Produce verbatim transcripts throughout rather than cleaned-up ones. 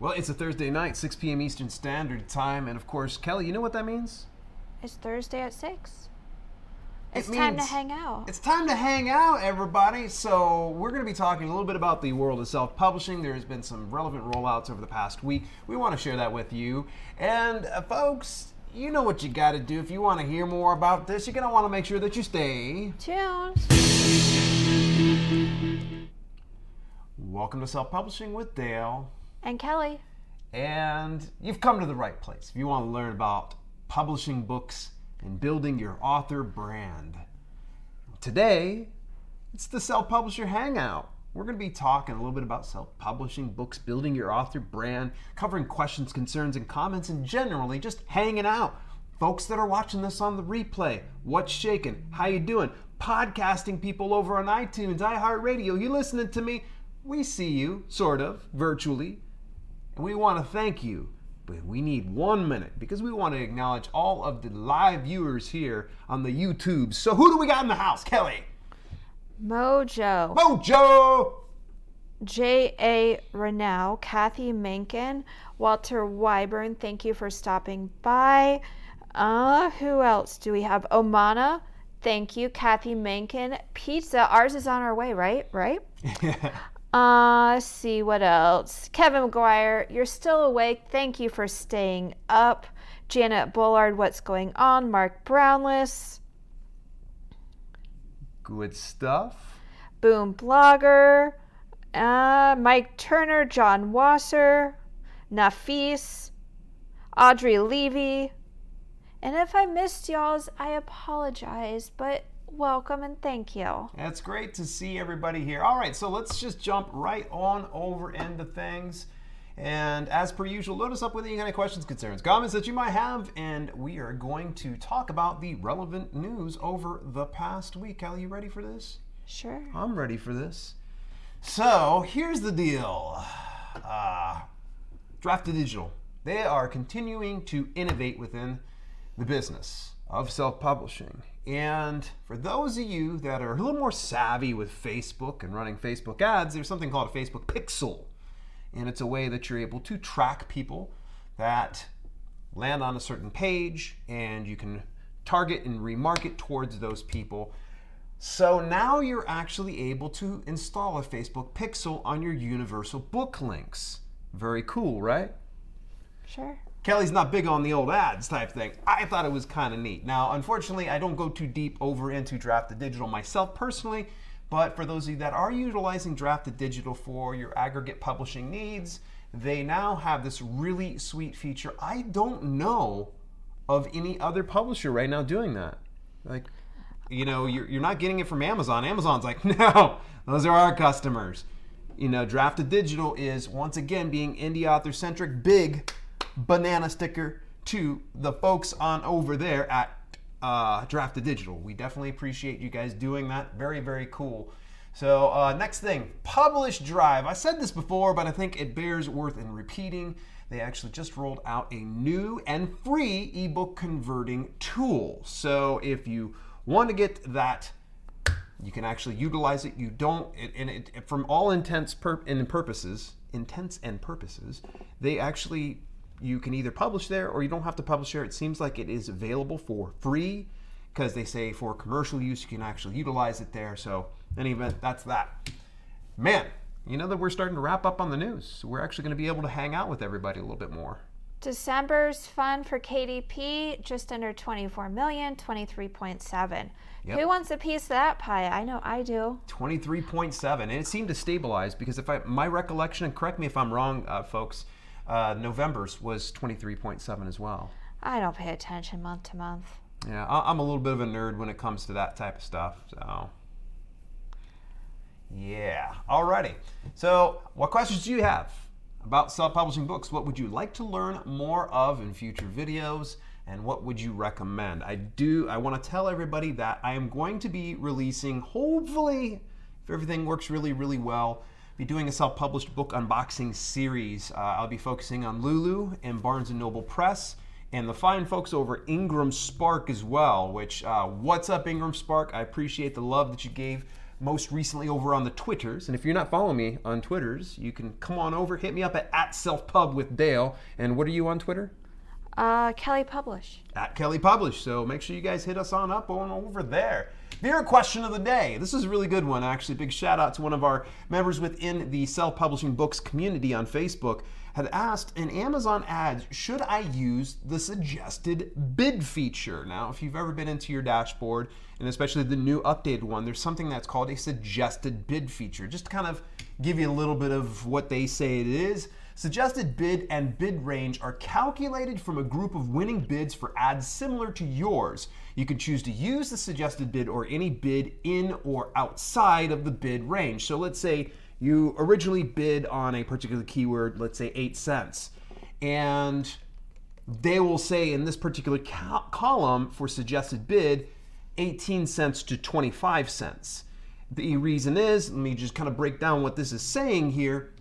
Well, it's a Thursday night, six p m Eastern Standard Time, and of course, Kelly, you know what that means? It's Thursday at six. It's it time to hang out. It's time to hang out, everybody. So we're going to be talking a little bit about the world of self-publishing. There has been some relevant rollouts over the past week. We want to share that with you. And uh, folks, you know what you got to do. If you want to hear more about this, you're going to want to make sure that you stay tuned. Welcome to Self-Publishing with Dale. And Kelly. And you've come to the right place. If you want to learn about publishing books and building your author brand. Today, it's the Self-Publisher Hangout. We're going to be talking a little bit about self-publishing books, building your author brand, covering questions, concerns, and comments, and generally just hanging out. Folks that are watching this on the replay, what's shaking? How you doing? Podcasting people over on iTunes, iHeartRadio, you listening to me? We see you, sort of, virtually, and we want to thank you. We need one minute because we want to acknowledge all of the live viewers here on the YouTube. So who do we got in the house, Kelly? Mojo. Mojo! J A. Renau, Kathy Mankin, Walter Wyburn, thank you for stopping by. Uh, who else do we have? Omana, thank you. Kathy Mankin, pizza. Ours is on our way, right? Right? Yeah. Uh, let's see what else. Kevin McGuire, you're still awake. Thank you for staying up. Janet Bullard, what's going on? Mark Brownless. Good stuff. Boom Blogger. Uh, Mike Turner, John Wasser, Nafis, Audrey Levy. And if I missed y'all's, I apologize, but welcome and thank you. It's great to see everybody here. All right, so let's just jump right on over into things. And as per usual, load us up with any kind of questions, concerns, comments that you might have. And we are going to talk about the relevant news over the past week. Kelly, you ready for this? Sure. I'm ready for this. So here's the deal. Uh, Draft two Digital. They are continuing to innovate within the business of self-publishing. And for those of you that are a little more savvy with Facebook and running Facebook ads, there's something called a Facebook Pixel. And it's a way that you're able to track people that land on a certain page, and you can target and remarket towards those people. So now you're actually able to install a Facebook Pixel on your Universal Book Links. Very cool, right? Sure. Kelly's not big on the old ads type thing. I thought it was kind of neat. Now, unfortunately, I don't go too deep over into Draft two Digital myself personally, but for those of you that are utilizing Draft two Digital for your aggregate publishing needs, they now have this really sweet feature. I don't know of any other publisher right now doing that. Like, you know, you're, you're not getting it from Amazon. Amazon's like, no, those are our customers. You know, Draft two Digital is, once again, being indie author-centric, big banana sticker to the folks on over there at uh, Draft two Digital. We definitely appreciate you guys doing that. Very, very cool. So uh, next thing, PublishDrive. I said this before, but I think it bears worth in repeating. They actually just rolled out a new and free ebook converting tool. So if you want to get that, you can actually utilize it. You don't, it, and it, from all intents pur and purposes, intents and purposes, they actually. You can either publish there or you don't have to publish there. It seems like it is available for free because they say for commercial use, you can actually utilize it there. So in any event, that's that. Man, you know that we're starting to wrap up on the news. So we're actually going to be able to hang out with everybody a little bit more. December's fund for K D P, just under twenty-four million, twenty-three point seven. Yep. Who wants a piece of that pie? I know I do. twenty-three point seven, and it seemed to stabilize because if I, my recollection, and correct me if I'm wrong, uh, folks, Uh, November's was twenty-three point seven as well. I don't pay attention month to month. Yeah, I'm a little bit of a nerd when it comes to that type of stuff, so. Yeah, alrighty. So, what questions do you have about self-publishing books? What would you like to learn more of in future videos? And what would you recommend? I do, I want to tell everybody that I am going to be releasing, hopefully, if everything works really, really well, be doing a self-published book unboxing series. Uh, I'll be focusing on Lulu and Barnes and Noble Press and the fine folks over IngramSpark as well, which, uh, what's up IngramSpark? I appreciate the love that you gave most recently over on the Twitters. And if you're not following me on Twitters, you can come on over, hit me up at, at selfpubwithdale. And what are you on Twitter? Uh, Kelly Publish. At Kelly Publish. So make sure you guys hit us on up on over there. Viewer question of the day. This is a really good one, actually. Big shout out to one of our members within the self-publishing books community on Facebook. Had asked in Amazon ads, should I use the suggested bid feature? Now, if you've ever been into your dashboard, and especially the new updated one, there's something that's called a suggested bid feature. Just to kind of give you a little bit of what they say it is. Suggested bid and bid range are calculated from a group of winning bids for ads similar to yours. You can choose to use the suggested bid or any bid in or outside of the bid range. So let's say you originally bid on a particular keyword, let's say eight cents, and they will say in this particular co- column for suggested bid, eighteen cents to twenty-five cents. The reason is, let me just kind of break down what this is saying here.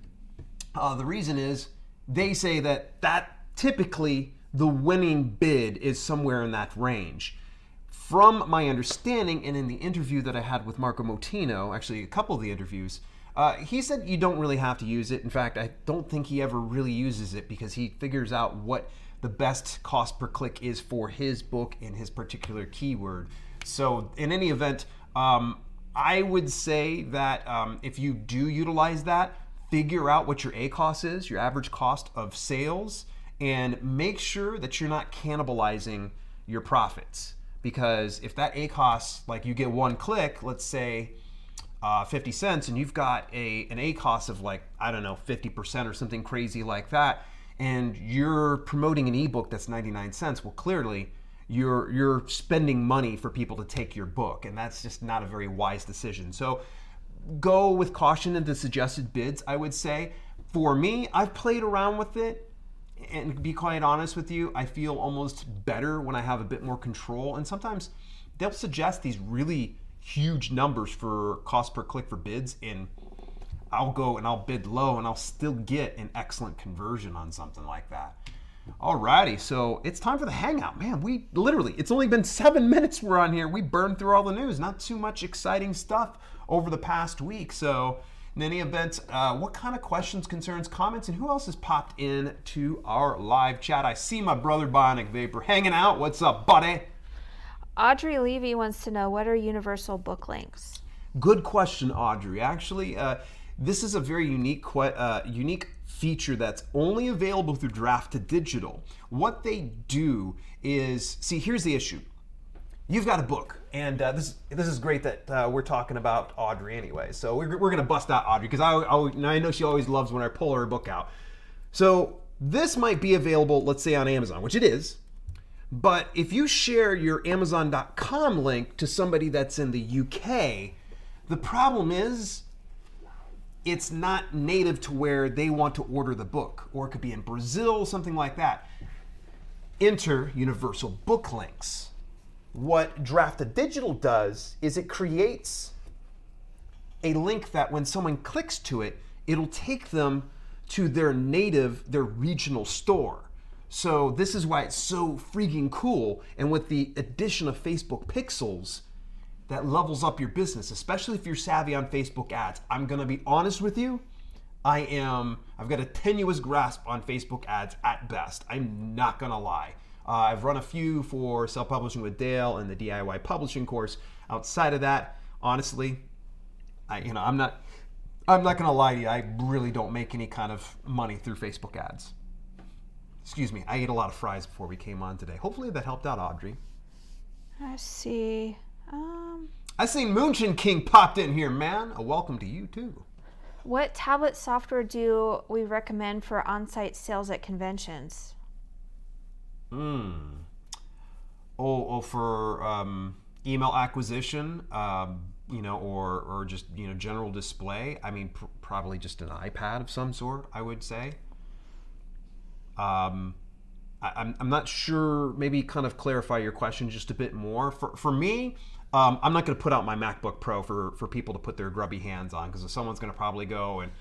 Uh, the reason is they say that that typically the winning bid is somewhere in that range. From my understanding, and in the interview that I had with Marco Motino, actually a couple of the interviews, Uh, he said you don't really have to use it. In fact, I don't think he ever really uses it because he figures out what the best cost per click is for his book in his particular keyword. So in any event, um, I would say that um, if you do utilize that, figure out what your ACoS is, your average cost of sales, and make sure that you're not cannibalizing your profits. Because if that ACoS, like you get one click, let's say, Uh, fifty cents, and you've got a an ACoS of like, I don't know, fifty percent or something crazy like that, and you're promoting an ebook that's ninety-nine cents, well, clearly you're you're spending money for people to take your book, and that's just not a very wise decision. So go with caution into suggested bids, I would say. For me, I've played around with it, and to be quite honest with you, I feel almost better when I have a bit more control, and sometimes they'll suggest these really huge numbers for cost per click for bids, and I'll go and I'll bid low and I'll still get an excellent conversion on something like that. Alrighty, so it's time for the hangout. Man, we literally, it's only been seven minutes we're on here. We burned through all the news. Not too much exciting stuff over the past week. So in any event, uh, what kind of questions, concerns, comments, and who else has popped in to our live chat? I see my brother Bionic Vapor hanging out. What's up, buddy? Audrey Levy wants to know, what are Universal Book Links? Good question, Audrey. Actually, uh, this is a very unique, uh, unique feature that's only available through Draft to Digital. What they do is, see, here's the issue. You've got a book, and uh, this this is great that uh, we're talking about Audrey anyway. So we're, we're gonna bust out Audrey, because I, I, I know she always loves when I pull her book out. So this might be available, let's say, on Amazon, which it is. But if you share your Amazon dot com link to somebody that's in the U K, the problem is it's not native to where they want to order the book, or it could be in Brazil, something like that. Enter Universal Book Links. What Draft to Digital does is it creates a link that when someone clicks to it, it'll take them to their native, their regional store. So this is why it's so freaking cool. And with the addition of Facebook Pixels, that levels up your business, especially if you're savvy on Facebook ads. I'm gonna be honest with you. I am, I've got a tenuous grasp on Facebook ads at best. I'm not gonna lie. Uh, I've run a few for Self-Publishing with Dale and the D I Y Publishing Course. Outside of that, honestly, I, you know, I'm not, I'm not gonna lie to you. I really don't make any kind of money through Facebook ads. Excuse me, I ate a lot of fries before we came on today. Hopefully that helped out, Audrey. I see. Um, I see Moonshine King popped in here, man. A welcome to you, too. What tablet software do we recommend for on-site sales at conventions? Hmm. Oh, oh, for um, email acquisition, um, you know, or, or just, you know, general display. I mean, pr probably just an iPad of some sort, I would say. Um, I, I'm, I'm not sure, maybe kind of clarify your question just a bit more. For, for me, um, I'm not going to put out my MacBook Pro for, for people to put their grubby hands on, because someone's going to probably go and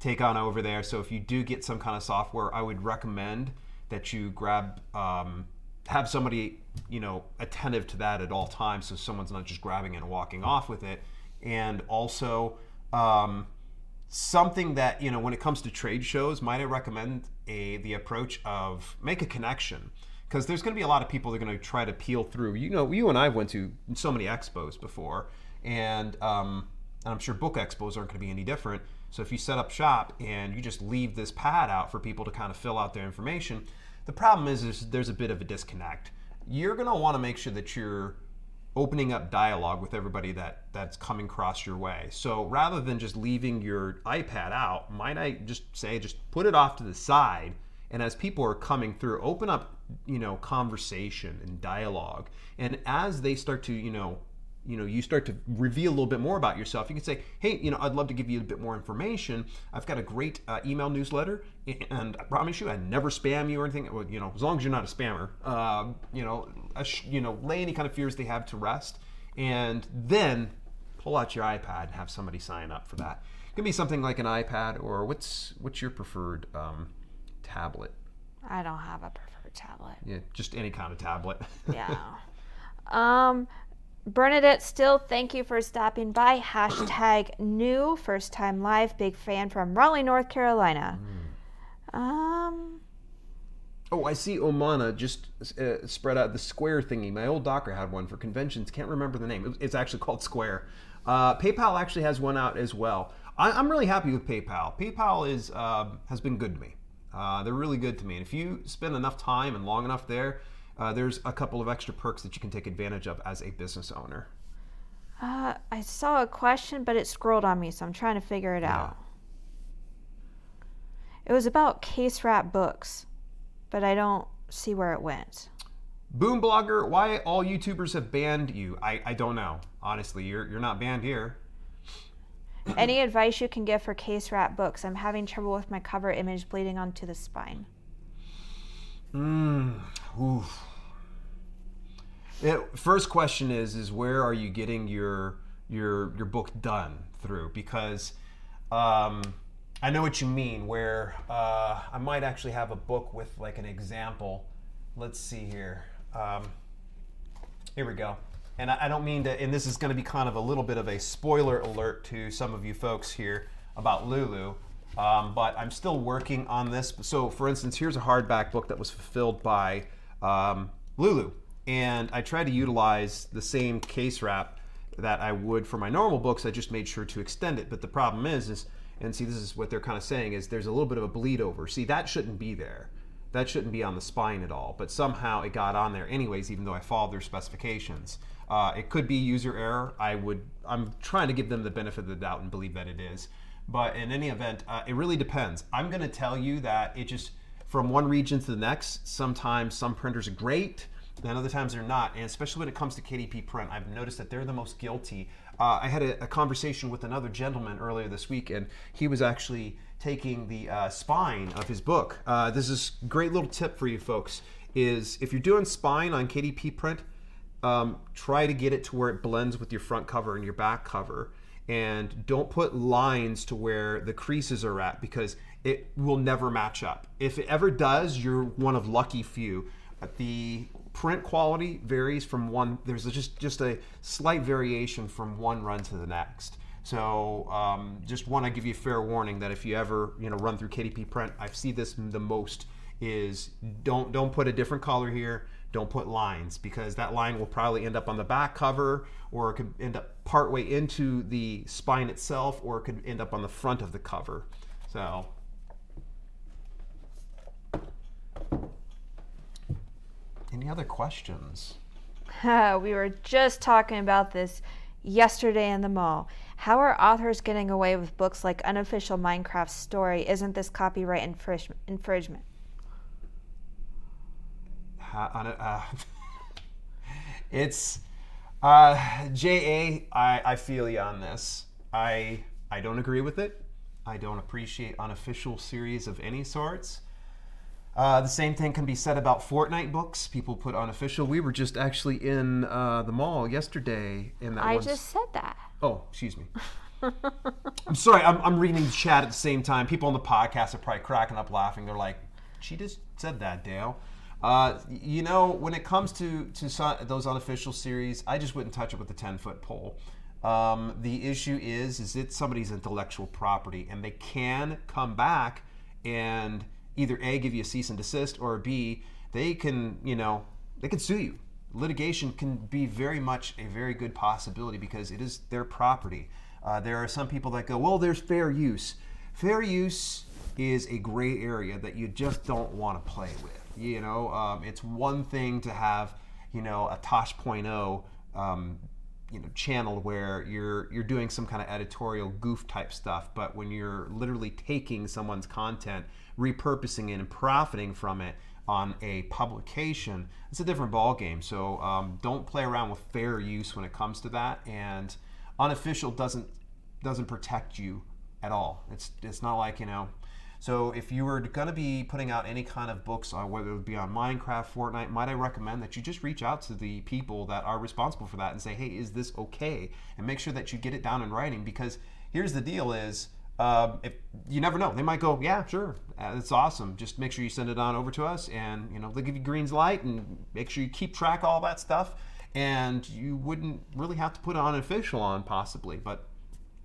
take on over there. So if you do get some kind of software, I would recommend that you grab, um, have somebody, you know, attentive to that at all times, so someone's not just grabbing and walking off with it. and also um, something that, you know, when it comes to trade shows, might I recommend a the approach of make a connection, because there's going to be a lot of people that are going to try to peel through. You know, you and I went to so many expos before, and um, I'm sure book expos aren't going to be any different. So if you set up shop and you just leave this pad out for people to kind of fill out their information, the problem is there's, there's a bit of a disconnect. You're going to want to make sure that you're opening up dialogue with everybody that, that's coming across your way. So rather than just leaving your iPad out, might I just say, just put it off to the side, and as people are coming through, open up, you know, conversation and dialogue. And as they start to, you know, you know, you start to reveal a little bit more about yourself, you can say, hey, you know, I'd love to give you a bit more information. I've got a great uh, email newsletter, and I promise you I never spam you or anything. Well, you know, as long as you're not a spammer, uh, you know, a sh you know, lay any kind of fears they have to rest, and then pull out your iPad and have somebody sign up for that. It can be something like an iPad, or what's, what's your preferred um, tablet? I don't have a preferred tablet. Yeah, just any kind of tablet. Yeah. Um... Bernadette Still, thank you for stopping by. Hashtag new, first time live, big fan from Raleigh, North Carolina. Mm. Um. Oh, I see Omana just uh, spread out the square thingy. My old docker had one for conventions. Can't remember the name. It's actually called Square. Uh, PayPal actually has one out as well. I, I'm really happy with PayPal. PayPal is uh, has been good to me. Uh, they're really good to me. And if you spend enough time and long enough there, Uh, there's a couple of extra perks that you can take advantage of as a business owner. Uh, I saw a question, but it scrolled on me, so I'm trying to figure it yeah. out. It was about case wrap books, but I don't see where it went. Boom Blogger, why all YouTubers have banned you? I, I don't know. Honestly, you're, you're not banned here. Any advice you can give for case wrap books? I'm having trouble with my cover image bleeding onto the spine. Mm, oof. It, first question is is where are you getting your your your book done through? Because um, I know what you mean. Where uh, I might actually have a book with like an example. Let's see here. Um, here we go. And I, I don't mean to. And this is going to be kind of a little bit of a spoiler alert to some of you folks here about Lulu. Um, but I'm still working on this. So for instance, here's a hardback book that was fulfilled by um, Lulu. And I tried to utilize the same case wrap that I would for my normal books. I just made sure to extend it. But the problem is, is and see, this is what they're kind of saying, is there's a little bit of a bleed over. See, that shouldn't be there. That shouldn't be on the spine at all. But somehow it got on there anyways, even though I followed their specifications. Uh, it could be user error. I would, I'm trying to give them the benefit of the doubt and believe that it is. But in any event, uh, it really depends. I'm going to tell you that it just, from one region to the next, sometimes some printers are great, and other times they're not. And especially when it comes to K D P print, I've noticed that they're the most guilty. Uh, I had a, a conversation with another gentleman earlier this week, and he was actually taking the uh, spine of his book. Uh, this is a great little tip for you folks, is if you're doing spine on K D P print, um, try to get it to where it blends with your front cover and your back cover. And don't put lines to where the creases are at, because it will never match up. If it ever does, you're one of lucky few. The print quality varies from one, there's just, just a slight variation from one run to the next. So um, just want to give you fair warning that if you ever, you know, run through K D P print, I've seen this the most, is don't, don't put a different color here. Don't put lines, because that line will probably end up on the back cover, or it could end up partway into the spine itself, or it could end up on the front of the cover. So. Any other questions? Uh, we were just talking about this yesterday in the mall. How are authors getting away with books like Unofficial Minecraft Story? Isn't this copyright infringement? Uh, on a, uh, it's uh, J A. I, I feel you on this. I I don't agree with it. I don't appreciate unofficial series of any sorts. Uh, the same thing can be said about Fortnite books. People put unofficial. We were just actually in uh, the mall yesterday. In that I one's... just said that. Oh, excuse me. I'm sorry. I'm, I'm reading the chat at the same time. People on the podcast are probably cracking up laughing. They're like, "She just said that, Dale." Uh, you know, when it comes to, to those unofficial series, I just wouldn't touch it with a ten-foot pole. Um, the issue is, is it's somebody's intellectual property, and they can come back and either A, give you a cease and desist, or B, they can, you know, they can sue you. Litigation can be very much a very good possibility because it is their property. Uh, there are some people that go, well, there's fair use. Fair use is a gray area that you just don't want to play with. You know, um, it's one thing to have, you know, a Tosh point oh um, you know, channel where you're you're doing some kind of editorial goof type stuff, but when you're literally taking someone's content, repurposing it and profiting from it on a publication, it's a different ball game. So um, don't play around with fair use when it comes to that. And unofficial doesn't doesn't protect you at all. It's it's not like, you know. So if you were gonna be putting out any kind of books, on whether it would be on Minecraft, Fortnite, might I recommend that you just reach out to the people that are responsible for that and say, hey, is this okay? And make sure that you get it down in writing, because here's the deal is, uh, if, you never know, they might go, yeah, sure, that's awesome. Just make sure you send it on over to us, and you know, they'll give you green's light, and make sure you keep track of all that stuff. And you wouldn't really have to put on an official on possibly, but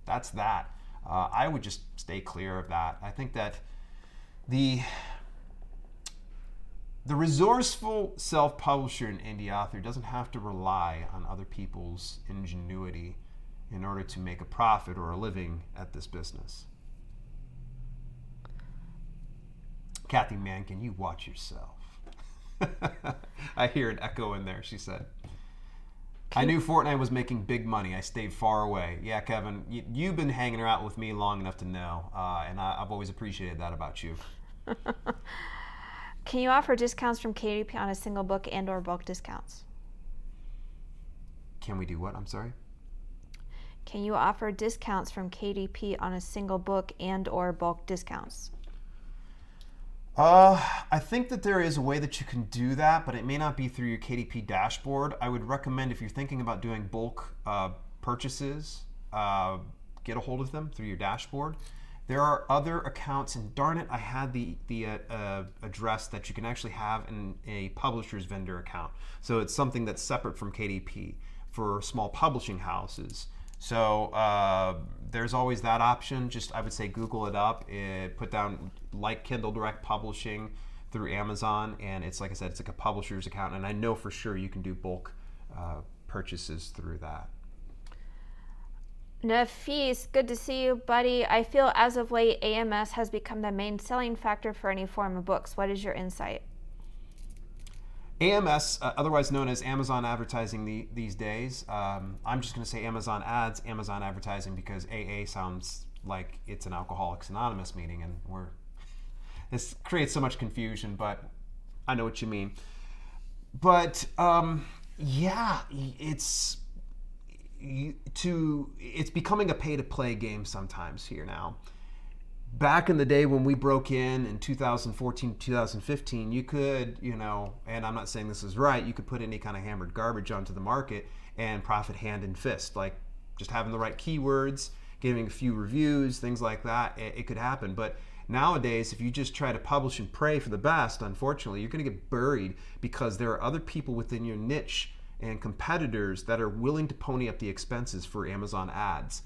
that's that. Uh, I would just stay clear of that. I think that the the resourceful self-publisher and indie author doesn't have to rely on other people's ingenuity in order to make a profit or a living at this business. Kathy Mann, can you watch yourself? I hear an echo in there, she said. I knew Fortnite was making big money. I stayed far away. Yeah, Kevin, you, you've been hanging around with me long enough to know, uh, and I, I've always appreciated that about you. Can you offer discounts from K D P on a single book and or bulk discounts? Can we do what? I'm sorry? Can you offer discounts from K D P on a single book and or bulk discounts? Uh, I think that there is a way that you can do that, but it may not be through your K D P dashboard. I would recommend, if you're thinking about doing bulk uh, purchases, uh, get a hold of them through your dashboard. There are other accounts, and darn it, I had the, the uh, uh, address that you can actually have in a publisher's vendor account. So it's something that's separate from K D P for small publishing houses. So uh, there's always that option. Just, I would say, Google it up. It, put down like Kindle Direct Publishing through Amazon, and it's like I said, it's like a publisher's account, and I know for sure you can do bulk uh, purchases through that. Nafis, good to see you, buddy. I feel as of late A M S has become the main selling factor for any form of books. What is your insight? A M S, uh, otherwise known as Amazon Advertising the, these days. Um, I'm just going to say Amazon Ads, Amazon Advertising, because A A sounds like it's an Alcoholics Anonymous meeting, and we're this creates so much confusion, but I know what you mean. But um, yeah, it's you, to it's becoming a pay-to-play game sometimes here now. Back in the day when we broke in in two thousand fourteen, two thousand fifteen, you could, you know, and I'm not saying this is right, you could put any kind of hammered garbage onto the market and profit hand in fist. Like just having the right keywords, giving a few reviews, things like that, it, it could happen. But nowadays, if you just try to publish and pray for the best, unfortunately, you're going to get buried because there are other people within your niche and competitors that are willing to pony up the expenses for Amazon ads.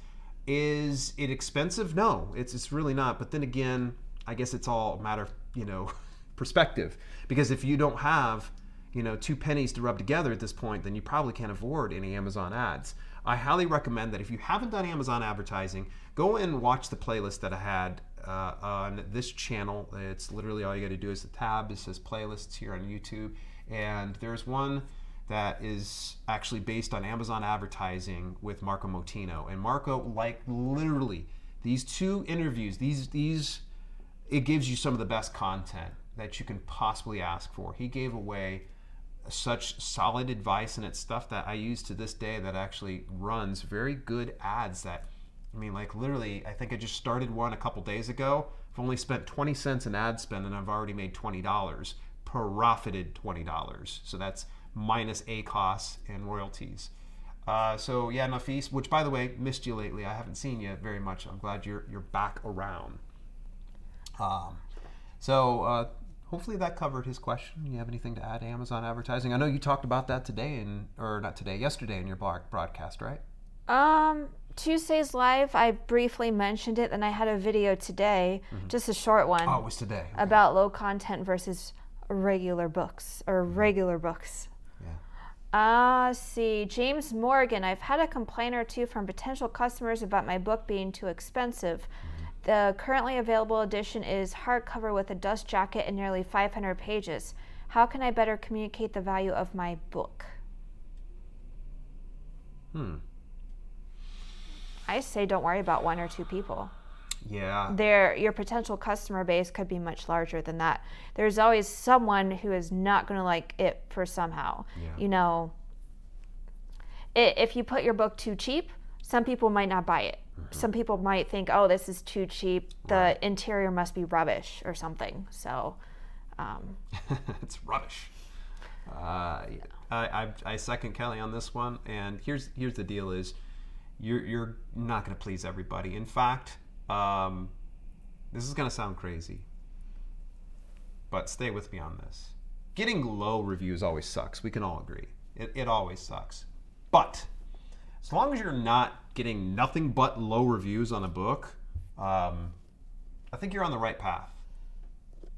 Is it expensive? No, it's, it's really not. But then again, I guess it's all a matter of, you know, perspective. Because if you don't have, you know, two pennies to rub together at this point, then you probably can't afford any Amazon ads. I highly recommend that if you haven't done Amazon advertising, go and watch the playlist that I had uh, on this channel. It's literally all you got to do is the tab. It says playlists here on YouTube. And there's one that is actually based on Amazon advertising with Marco Motino. And Marco, like literally, these two interviews, these, these, it gives you some of the best content that you can possibly ask for. He gave away such solid advice, and it's stuff that I use to this day that actually runs very good ads that, I mean, like literally, I think I just started one a couple days ago. I've only spent twenty cents in ad spend, and I've already made twenty dollars, profited twenty dollars. So that's minus ACoS and royalties. Uh, so yeah, Nafis, which by the way, missed you lately. I haven't seen you very much. I'm glad you're you're back around. Um, so uh, hopefully that covered his question. You have anything to add to Amazon advertising? I know you talked about that today, and or not today, yesterday in your blog broadcast, right? Um, Tuesday's live, I briefly mentioned it, and I had a video today, mm-hmm. just a short one. Oh, it was today. Okay. About low content versus regular books, or mm-hmm. regular books. Ah, uh, see, James Morgan, I've had a complaint or two from potential customers about my book being too expensive. The currently available edition is hardcover with a dust jacket and nearly five hundred pages. How can I better communicate the value of my book? Hmm. I say don't worry about one or two people. Yeah. Their, your potential customer base could be much larger than that. There's always someone who is not going to like it for somehow. Yeah. You know, it, if you put your book too cheap, some people might not buy it. Mm-hmm. Some people might think, oh, this is too cheap. The right. interior must be rubbish or something. So, um, it's rubbish. Uh, yeah. I, I, I second Kelly on this one. And here's here's the deal: is you're you're not going to please everybody. In fact. Um, this is going to sound crazy, but stay with me on this. Getting low reviews always sucks. We can all agree. It, it always sucks. But as long as you're not getting nothing but low reviews on a book, um, I think you're on the right path.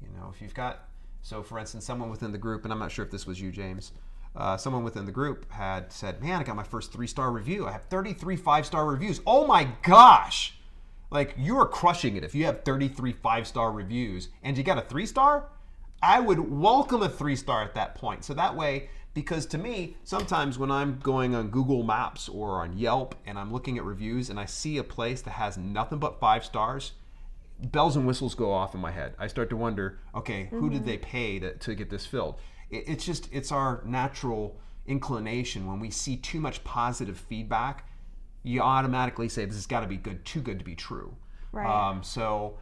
You know, if you've got, so for instance, someone within the group, and I'm not sure if this was you, James, uh, someone within the group had said, man, I got my first three-star review. I have thirty-three five-star reviews. Oh my gosh. Like, you are crushing it if you have thirty-three five-star reviews and you got a three-star. I would welcome a three-star at that point. So that way, because to me, sometimes when I'm going on Google Maps or on Yelp and I'm looking at reviews and I see a place that has nothing but five stars, bells and whistles go off in my head. I start to wonder, okay, mm-hmm. who did they pay to, to get this filled? It, it's just, it's our natural inclination when we see too much positive feedback. You automatically say this has got to be good, too good to be true. Right. Um, so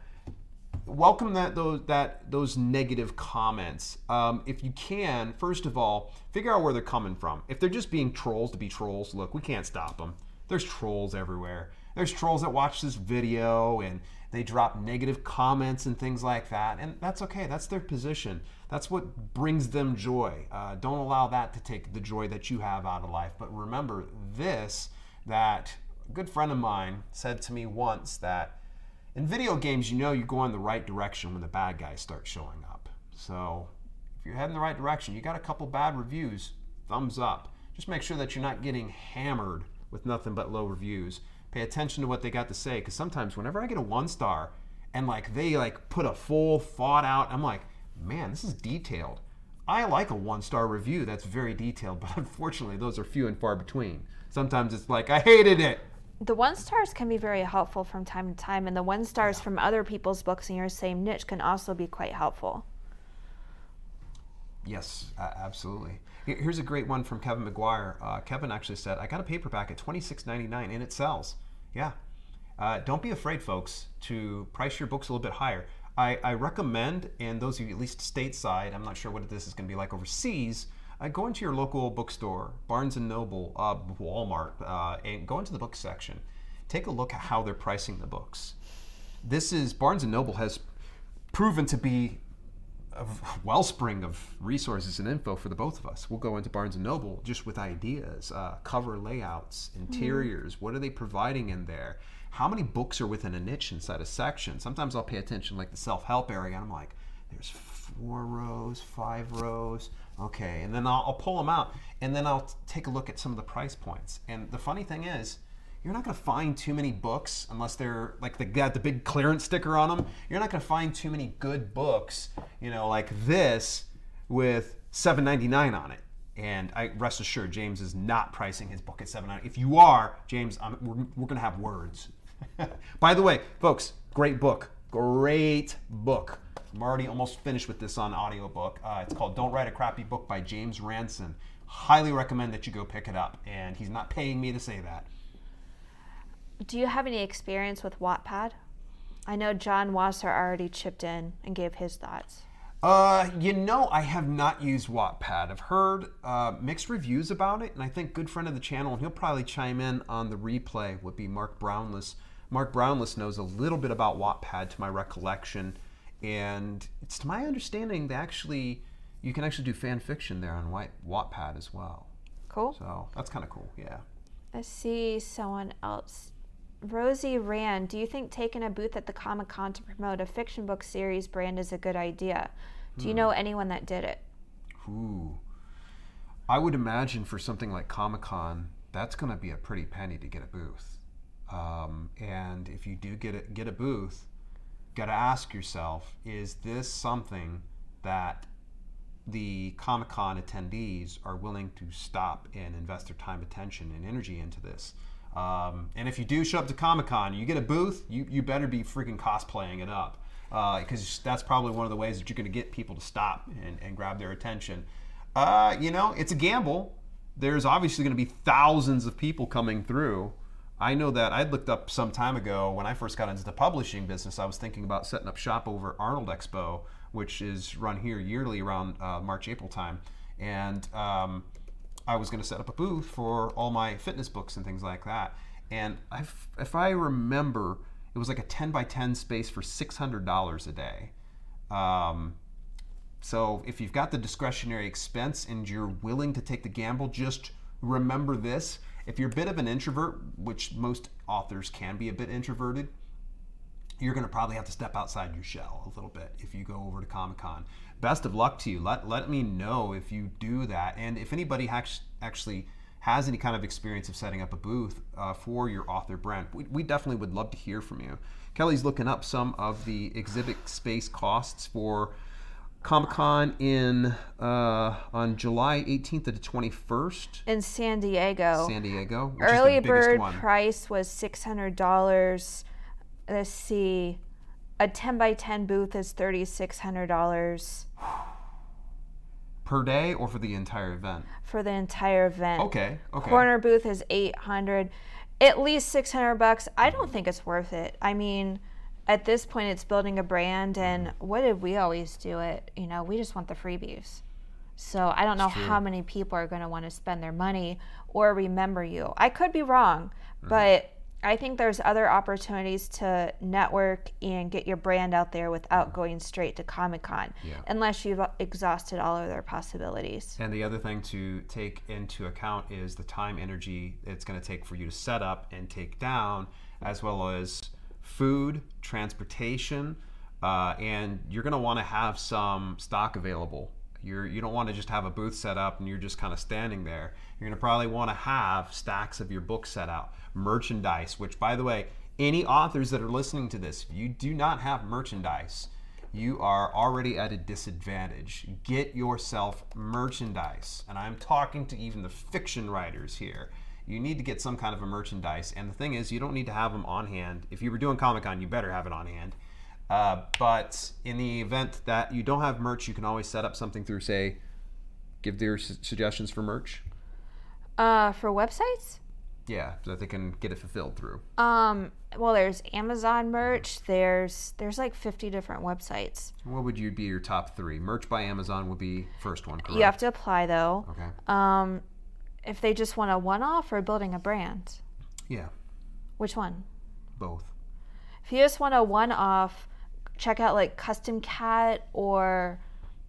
welcome that those that those negative comments. Um, if you can, first of all, figure out where they're coming from. If they're just being trolls to be trolls, look, we can't stop them. There's trolls everywhere. There's trolls that watch this video and they drop negative comments and things like that, and that's okay. That's their position. That's what brings them joy. Uh, don't allow that to take the joy that you have out of life. But remember this. That a good friend of mine said to me once that in video games, you know you go in the right direction when the bad guys start showing up. So if you're heading the right direction, you got a couple bad reviews, thumbs up. Just make sure that you're not getting hammered with nothing but low reviews. Pay attention to what they got to say, because sometimes whenever I get a one star and like they like put a full thought out, I'm like, man, this is detailed. I like a one-star review that's very detailed, but unfortunately those are few and far between. Sometimes it's like, I hated it. The one stars can be very helpful from time to time, and the one stars yeah. from other people's books in your same niche can also be quite helpful. Yes, uh, absolutely. Here's a great one from Kevin McGuire. Uh, Kevin actually said, I got a paperback at twenty-six ninety-nine and it sells. Yeah. Uh, don't be afraid, folks, to price your books a little bit higher. I, I recommend, and those of you at least stateside, I'm not sure what this is going to be like overseas, uh, go into your local bookstore, Barnes and Noble, uh, Walmart, uh, and go into the book section. Take a look at how they're pricing the books. This is, Barnes and Noble has proven to be a wellspring of resources and info for the both of us. We'll go into Barnes and Noble just with ideas, uh, cover layouts, interiors, mm-hmm. what are they providing in there? How many books are within a niche inside a section? Sometimes I'll pay attention like the self-help area and I'm like, there's four rows, five rows, okay. And then I'll, I'll pull them out and then I'll take a look at some of the price points. And the funny thing is, you're not gonna find too many books unless they're like they got the big clearance sticker on them. You're not gonna find too many good books, you know, like this with seven ninety-nine on it. And I rest assured, James is not pricing his book at seven ninety-nine. If you are, James, I'm, we're, we're gonna have words. By the way, folks, great book, great book. I'm already almost finished with this on audiobook. Uh, it's called Don't Write a Crappy Book by James Ranson. Highly recommend that you go pick it up. And he's not paying me to say that. Do you have any experience with Wattpad? I know John Wasser already chipped in and gave his thoughts. Uh, you know, I have not used Wattpad. I've heard uh, mixed reviews about it, and I think good friend of the channel, and he'll probably chime in on the replay, would be Mark Brownless. Mark Brownless knows a little bit about Wattpad to my recollection, and it's to my understanding they actually, you can actually do fan fiction there on Wattpad as well. Cool. So that's kind of cool, yeah. I see someone else. Rosie Rand, do you think taking a booth at the Comic-Con to promote a fiction book series brand is a good idea? Do hmm. you know anyone that did it? Ooh. I would imagine for something like Comic-Con, that's going to be a pretty penny to get a booth. Um, and if you do get a, get a booth, got to ask yourself, is this something that the Comic-Con attendees are willing to stop and invest their time, attention, and energy into this? Um, and if you do show up to Comic-Con, you get a booth, you, you better be freaking cosplaying it up. Because uh, that's probably one of the ways that you're going to get people to stop and, and grab their attention. Uh, you know, it's a gamble. There's obviously going to be thousands of people coming through. I know that I looked up some time ago when I first got into the publishing business, I was thinking about setting up shop over Arnold Expo, which is run here yearly around uh, March, April time. And um, I was going to set up a booth for all my fitness books and things like that. And I've, if I remember, it was like a ten by ten space for six hundred dollars a day. Um, so if you've got the discretionary expense and you're willing to take the gamble, just remember this. If you're a bit of an introvert, which most authors can be a bit introverted, you're going to probably have to step outside your shell a little bit if you go over to Comic-Con. Best of luck to you. Let, let me know if you do that. And if anybody ha actually has any kind of experience of setting up a booth uh, for your author brand, we, we definitely would love to hear from you. Kelly's looking up some of the exhibit space costs for Comic-Con in uh, on July eighteenth to the twenty-first in San Diego. San Diego. Which Early is the bird one. price was six hundred dollars. Let's see, a ten by ten booth is thirty-six hundred dollars per day, or for the entire event. For the entire event. Okay. Okay. Corner booth is eight hundred dollars. At least six hundred bucks. I don't think it's worth it. I mean, at this point, it's building a brand, and what did we always do it? You know, we just want the freebies. So I don't know how many people are going to want to spend their money or remember you. I could be wrong, mm-hmm. but I think there's other opportunities to network and get your brand out there without mm-hmm. going straight to Comic-Con, yeah. unless you've exhausted all of their possibilities. And the other thing to take into account is the time, energy it's going to take for you to set up and take down, as well as food, transportation, uh, and you're going to want to have some stock available. You're, you don't want to just have a booth set up and you're just kind of standing there. You're going to probably want to have stacks of your books set out. Merchandise, which, by the way, any authors that are listening to this, if you do not have merchandise, you are already at a disadvantage. Get yourself merchandise. And I'm talking to even the fiction writers here. You need to get some kind of a merchandise. And the thing is, you don't need to have them on hand. If you were doing Comic-Con, you better have it on hand. Uh, but in the event that you don't have merch, you can always set up something through, say, give their su suggestions for merch. Uh, for websites? Yeah, so that they can get it fulfilled through. Um, well, there's Amazon merch. There's there's like fifty different websites. What would you be your top three? Merch by Amazon would be first one, correct? You have to apply, though. Okay. Um, if they just want a one-off or building a brand? Yeah. Which one? Both. If you just want a one-off, check out like Custom Cat, or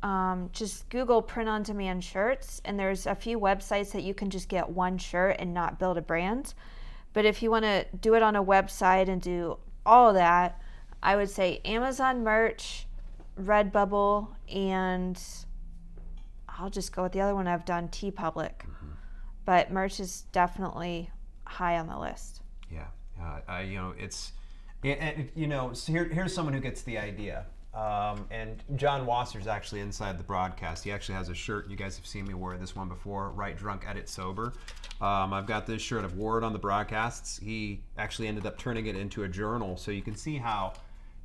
um, just Google print on demand shirts, and there's a few websites that you can just get one shirt and not build a brand. But if you want to do it on a website and do all of that, I would say Amazon merch, Redbubble, and I'll just go with the other one I've done, TeePublic. Mm-hmm. But merch is definitely high on the list. Yeah, uh, I, you know, it's And, you know, so here, here's someone who gets the idea. Um, and John Wasser's actually inside the broadcast. He actually has a shirt. You guys have seen me wear this one before, Write Drunk, Edit Sober. Um, I've got this shirt. I've wore it on the broadcasts. He actually ended up turning it into a journal. So you can see how,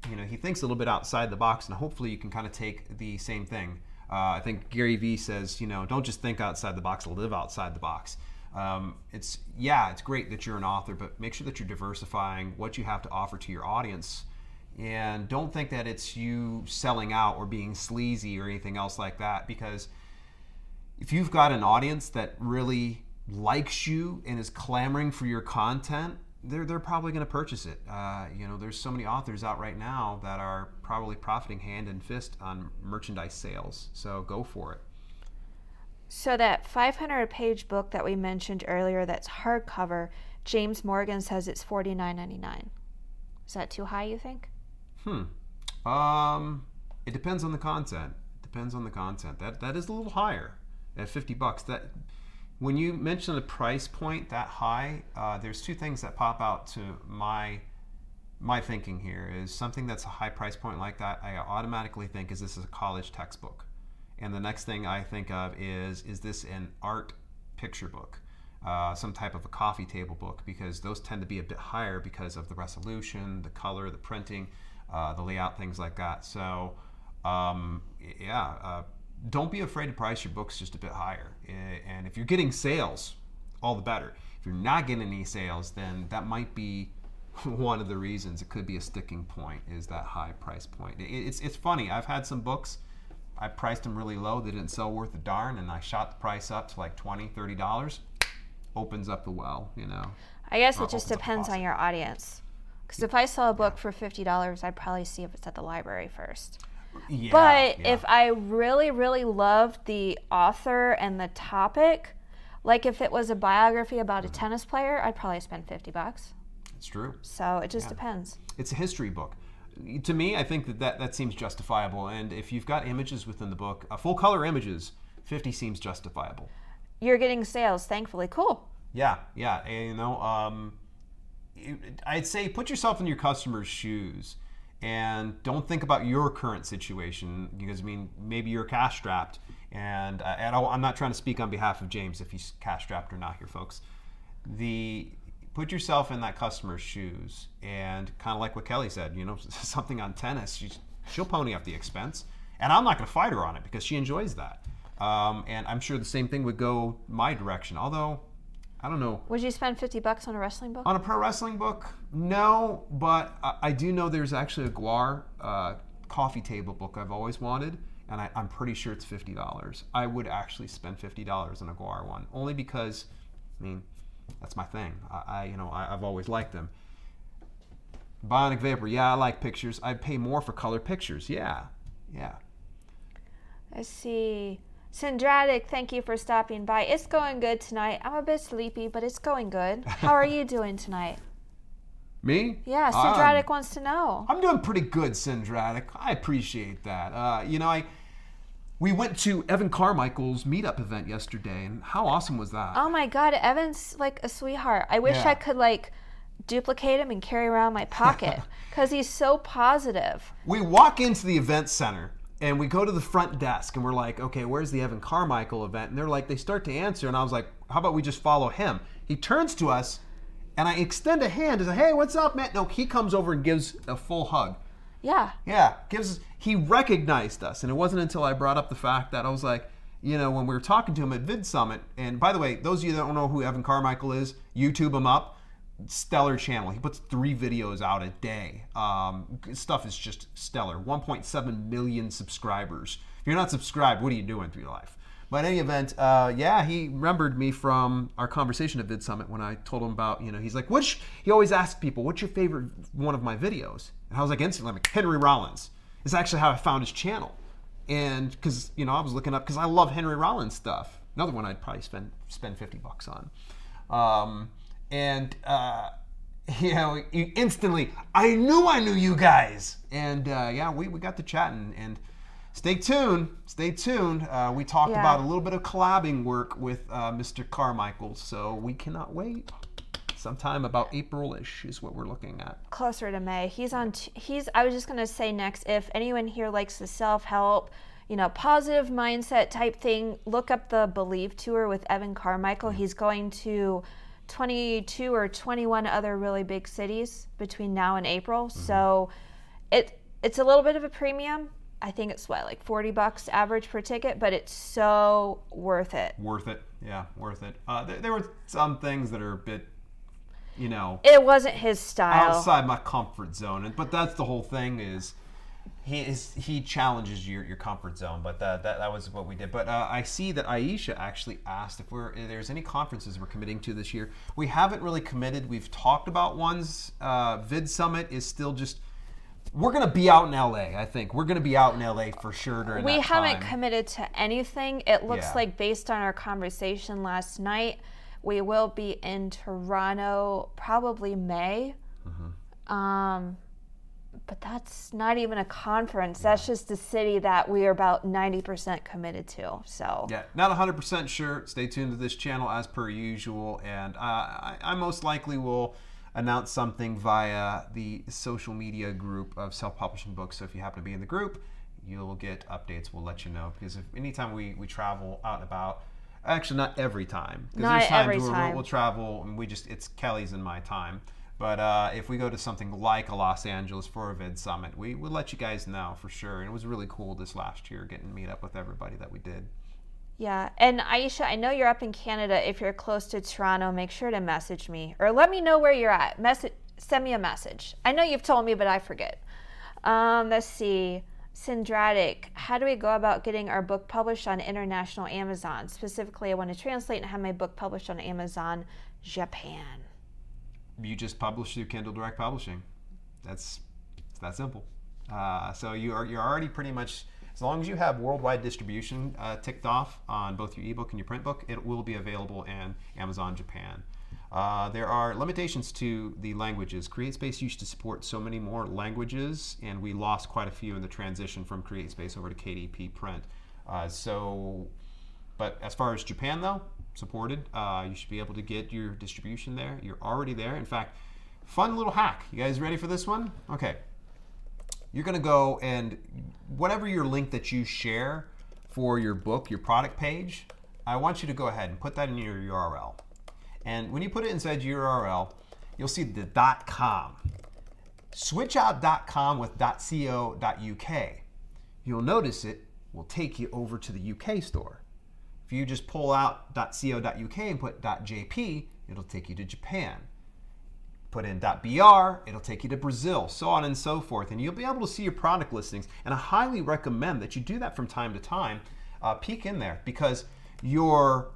you know, he thinks a little bit outside the box, and hopefully you can kind of take the same thing. Uh, I think Gary Vee says, you know, don't just think outside the box, live outside the box. Um, it's, yeah, it's great that you're an author, but make sure that you're diversifying what you have to offer to your audience. And don't think that it's you selling out or being sleazy or anything else like that, because if you've got an audience that really likes you and is clamoring for your content, they're, they're probably going to purchase it. Uh, you know, there's so many authors out right now that are probably profiting hand and fist on merchandise sales. So go for it. So that five hundred page book that we mentioned earlier that's hardcover, James Morgan says it's forty-nine ninety-nine. Is that too high, you think? Hmm. Um, it depends on the content. It depends on the content. That that is a little higher at fifty bucks. That when you mention the price point that high, uh, there's two things that pop out to my my thinking here. Is something that's a high price point like that, I automatically think is this is a college textbook. And the next thing I think of is, is this an art picture book? Uh, some type of a coffee table book, because those tend to be a bit higher because of the resolution, the color, the printing, uh, the layout, things like that. So um, yeah, uh, don't be afraid to price your books just a bit higher. And if you're getting sales, all the better. If you're not getting any sales, then that might be one of the reasons it could be a sticking point, is that high price point. It's, it's funny, I've had some books I priced them really low, they didn't sell worth a darn, and I shot the price up to like twenty, thirty dollars. Opens up the well, you know. I guess it just depends on your audience. Because if I sell a book yeah. for fifty dollars, I'd probably see if it's at the library first. Yeah, but yeah. if I really, really loved the author and the topic, like if it was a biography about mm-hmm. a tennis player, I'd probably spend fifty bucks. It's true. So it just yeah. depends. It's a history book. To me, I think that, that that seems justifiable, and if you've got images within the book, uh, full color images, fifty seems justifiable. You're getting sales, thankfully. Cool. Yeah, yeah, and, you know, um, I'd say put yourself in your customer's shoes, and don't think about your current situation, because I mean, maybe you're cash strapped, and, uh, and I'm not trying to speak on behalf of James if he's cash strapped or not here, folks. The Put yourself in that customer's shoes, and kind of like what Kelly said, you know, something on tennis, she's, she'll pony up the expense, and I'm not going to fight her on it because she enjoys that. Um, and I'm sure the same thing would go my direction, although, I don't know. Would you spend fifty bucks on a wrestling book? On a pro wrestling book? No, but I, I do know there's actually a Guar uh, coffee table book I've always wanted, and I, I'm pretty sure it's fifty dollars. I would actually spend fifty dollars on a Guar one, only because, I mean, that's my thing. I, I you know, I, I've always liked them. Bionic Vapor, yeah, I like pictures. I'd pay more for color pictures, yeah, yeah. Let's see. Syndratic, thank you for stopping by. It's going good tonight. I'm a bit sleepy, but it's going good. How are you doing tonight? Me? Yeah, Syndratic um, wants to know. I'm doing pretty good, Syndratic. I appreciate that. Uh, you know, I... We went to Evan Carmichael's meetup event yesterday, and how awesome was that? Oh my God, Evan's like a sweetheart. I wish yeah. I could like duplicate him and carry around my pocket, because he's so positive. We walk into the event center, and we go to the front desk, and we're like, okay, where's the Evan Carmichael event? And they're like, they start to answer, and I was like, how about we just follow him? He turns to us, and I extend a hand, and say, hey, what's up, man? No, he comes over and gives a full hug. Yeah. Yeah. Gives he recognized us, and it wasn't until I brought up the fact that I was like, you know, when we were talking to him at VidSummit, and by the way, those of you that don't know who Evan Carmichael is, YouTube him up. Stellar channel. He puts three videos out a day. Um, stuff is just stellar. one point seven million subscribers. If you're not subscribed, what are you doing through your life? But in any event, uh, yeah, he remembered me from our conversation at VidSummit when I told him about, you know, he's like, which, he always asks people, what's your favorite one of my videos? And I was like, instantly, I'm like, Henry Rollins. It's actually how I found his channel. And because, you know, I was looking up, because I love Henry Rollins stuff. Another one I'd probably spend spend fifty bucks on. Um, and, uh, you know, instantly, I knew I knew you guys. And uh, yeah, we, we got to chatting, and stay tuned, stay tuned. Uh, we talked yeah. about a little bit of collabing work with uh, Mister Carmichael, so we cannot wait. Sometime about April-ish is what we're looking at. Closer to May. He's on, t he's, I was just gonna say next, if anyone here likes the self-help, you know, positive mindset type thing, look up the Believe Tour with Evan Carmichael. Mm-hmm. He's going to twenty-two or twenty-one other really big cities between now and April. Mm-hmm. So it it's a little bit of a premium. I think it's what, like forty bucks average per ticket, but it's so worth it. Worth it, yeah, worth it. Uh, there, there were some things that are a bit, you know. It wasn't his style. Outside my comfort zone, but that's the whole thing, is he is he challenges your, your comfort zone, but that, that, that was what we did. But uh, I see that Aisha actually asked if, we're, if there's any conferences we're committing to this year. We haven't really committed. We've talked about ones. Uh, VidSummit is still just We're going to be out in L A, I think. We're going to be out in L A for sure during we that time. We haven't committed to anything. It looks yeah. like, based on our conversation last night, we will be in Toronto probably May. Mm-hmm. Um, but that's not even a conference. Yeah. That's just a city that we are about ninety percent committed to. So yeah, not one hundred percent sure. Stay tuned to this channel as per usual. And uh, I, I most likely will announce something via the social media group of Self-Publishing Books. So if you happen to be in the group, you'll get updates. We'll let you know. Because if, anytime we, we travel out and about, actually not every time. Because there's times every where time. We'll, we'll travel and we just, it's Kelly's and my time. But uh, if we go to something like a Los Angeles for a Vid Summit, we will let you guys know for sure. And it was really cool this last year getting to meet up with everybody that we did. Yeah, and Aisha, I know you're up in Canada. If you're close to Toronto, make sure to message me or let me know where you're at. Message, send me a message. I know you've told me, but I forget. Um, let's see, Syndratic, how do we go about getting our book published on international Amazon? Specifically, I want to translate and have my book published on Amazon, Japan. You just publish through Kindle Direct Publishing. That's it's that simple. Uh, so you are you're already pretty much. As long as you have worldwide distribution uh, ticked off on both your ebook and your print book, it will be available in Amazon Japan. Uh, there are limitations to the languages. CreateSpace used to support so many more languages, and we lost quite a few in the transition from CreateSpace over to K D P Print. Uh, so, but as far as Japan though, supported, uh, you should be able to get your distribution there. You're already there. In fact, fun little hack. You guys ready for this one? Okay. You're going to go and whatever your link that you share for your book, your product page, I want you to go ahead and put that in your U R L. And when you put it inside your U R L, you'll see the .com. Switch out .com with .co.uk. You'll notice it will take you over to the U K store. If you just pull out .co.uk and put .jp, it'll take you to Japan. Put in .br, it'll take you to Brazil, so on and so forth, and you'll be able to see your product listings. And I highly recommend that you do that from time to time. Uh, peek in there, because your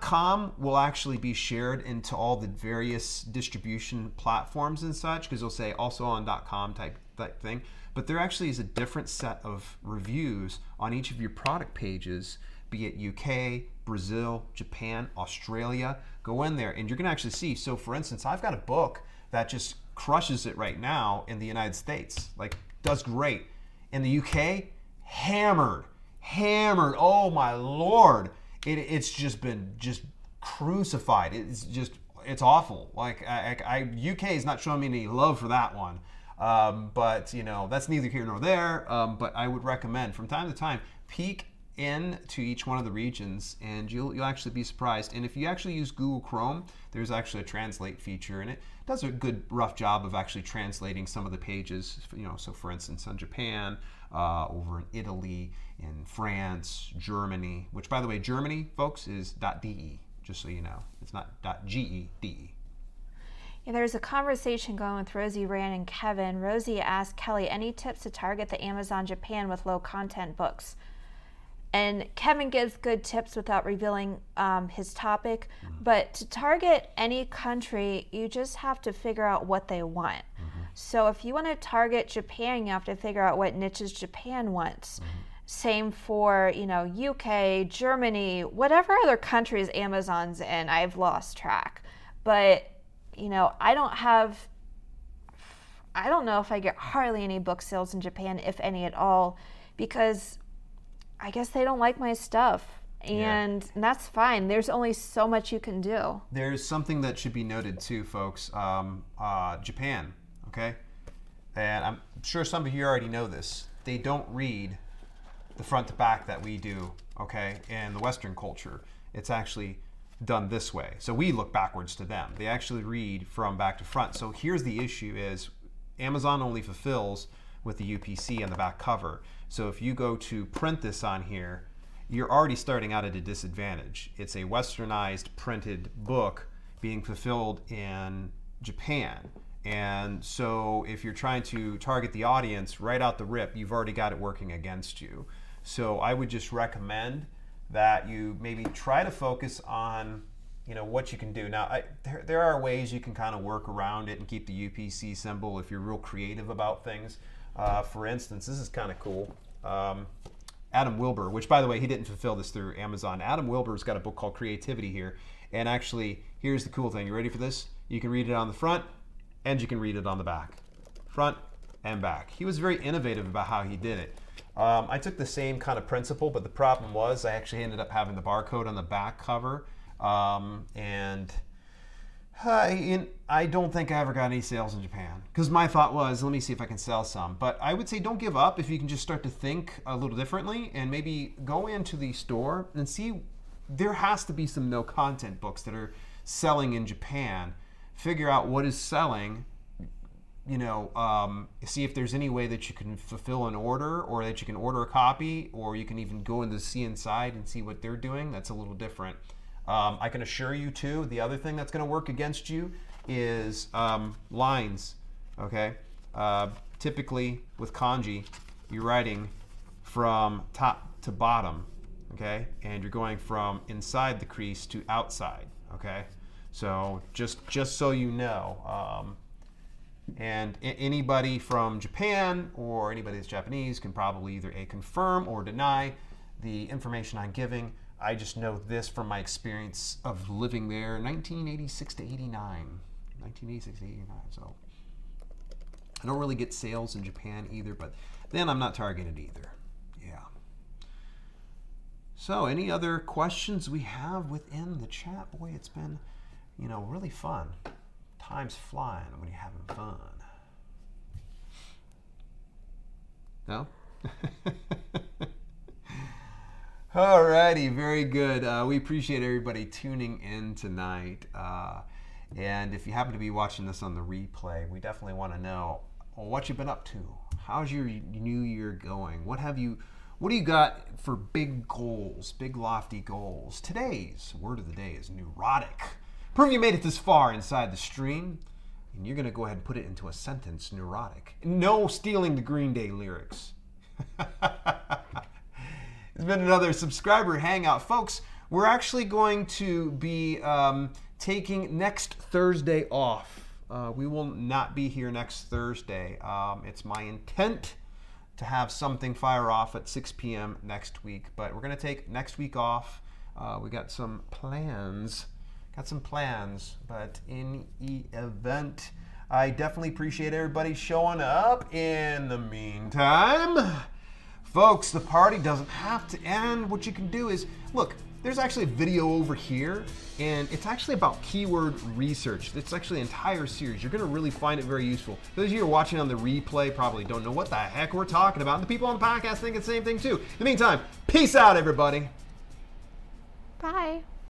.com will actually be shared into all the various distribution platforms and such, because they'll say also on .com type, type thing. But there actually is a different set of reviews on each of your product pages, be it U K, Brazil, Japan, Australia. Go in there and you're gonna actually see. So for instance, I've got a book that just crushes it right now in the United States, like does great. In the U K, hammered, hammered, oh my Lord. It, it's just been just crucified. It's just, it's awful. Like I, I, U K is not showing me any love for that one. Um, but you know, that's neither here nor there. Um, but I would recommend from time to time, peek in to each one of the regions, and you'll you'll actually be surprised. And if you actually use Google Chrome, there's actually a translate feature, and it does a good rough job of actually translating some of the pages. You know, so for instance, on Japan, uh, over in Italy, in France, Germany. Which, by the way, Germany, folks, is .de. Just so you know, it's not .ge. .de. Yeah, there's a conversation going with Rosie Rand and Kevin. Rosie asked Kelly, any tips to target the Amazon Japan with low content books? And Kevin gives good tips without revealing um, his topic. Mm-hmm. But to target any country, you just have to figure out what they want. Mm-hmm. So if you want to target Japan, you have to figure out what niches Japan wants. Mm-hmm. Same for, you know, U K, Germany, whatever other countries Amazon's in. I've lost track. But, you know, I don't have, I don't know if I get hardly any book sales in Japan, if any at all, because I guess they don't like my stuff, and yeah. that's fine. There's only so much you can do. There's something that should be noted too, folks. Um, uh, Japan, okay? And I'm sure some of you already know this. They don't read the front to back that we do, okay? In the Western culture, it's actually done this way. So we look backwards to them. They actually read from back to front. So here's the issue is Amazon only fulfills with the U P C on the back cover. So if you go to print this on here, you're already starting out at a disadvantage. It's a westernized printed book being fulfilled in Japan. And so if you're trying to target the audience right out the rip, you've already got it working against you. So I would just recommend that you maybe try to focus on you know, what you can do. Now, I, there, there are ways you can kind of work around it and keep the U P C symbol if you're real creative about things. Uh, for instance, this is kind of cool. Um, Adam Wilber, which by the way, he didn't fulfill this through Amazon. Adam Wilber's got a book called Creativity here. And actually, here's the cool thing. You ready for this? You can read it on the front and you can read it on the back. Front and back. He was very innovative about how he did it. Um, I took the same kind of principle, but the problem was I actually ended up having the barcode on the back cover. Um, and uh, in, I don't think I ever got any sales in Japan, because my thought was, let me see if I can sell some. But I would say don't give up if you can just start to think a little differently and maybe go into the store and see. There has to be some no content books that are selling in Japan. Figure out what is selling, you know, um, see if there's any way that you can fulfill an order, or that you can order a copy, or you can even go into the see inside and see what they're doing. That's a little different. Um, I can assure you too, the other thing that's going to work against you is um, lines, okay? Uh, typically with kanji, you're writing from top to bottom, okay? And you're going from inside the crease to outside, okay? So just, just so you know, um, and anybody from Japan or anybody that's Japanese can probably either A, confirm or deny the information I'm giving. I just know this from my experience of living there, nineteen eighty-six to eighty-nine. nineteen eighty-six to eighty-nine, so. I don't really get sales in Japan either, but then I'm not targeted either, yeah. So any other questions we have within the chat? Boy, it's been, you know, really fun. Time's flying when you're having fun. No? Alrighty, very good. Uh, we appreciate everybody tuning in tonight. Uh, and if you happen to be watching this on the replay, we definitely want to know what you've been up to. How's your new year going? What have you, what do you got for big goals, big lofty goals? Today's word of the day is neurotic. Prove you made it this far inside the stream, and you're going to go ahead and put it into a sentence, neurotic. No stealing the Green Day lyrics. It's been another subscriber hangout. Folks, we're actually going to be um, taking next Thursday off. Uh, we will not be here next Thursday. Um, it's my intent to have something fire off at six p m next week, but we're going to take next week off. Uh, we got some plans, got some plans, but in the event, I definitely appreciate everybody showing up. In the meantime, folks, the party doesn't have to end. What you can do is, look, there's actually a video over here, and it's actually about keyword research. It's actually an entire series. You're gonna really find it very useful. Those of you who are watching on the replay probably don't know what the heck we're talking about, and the people on the podcast think it's the same thing too. In the meantime, peace out, everybody. Bye.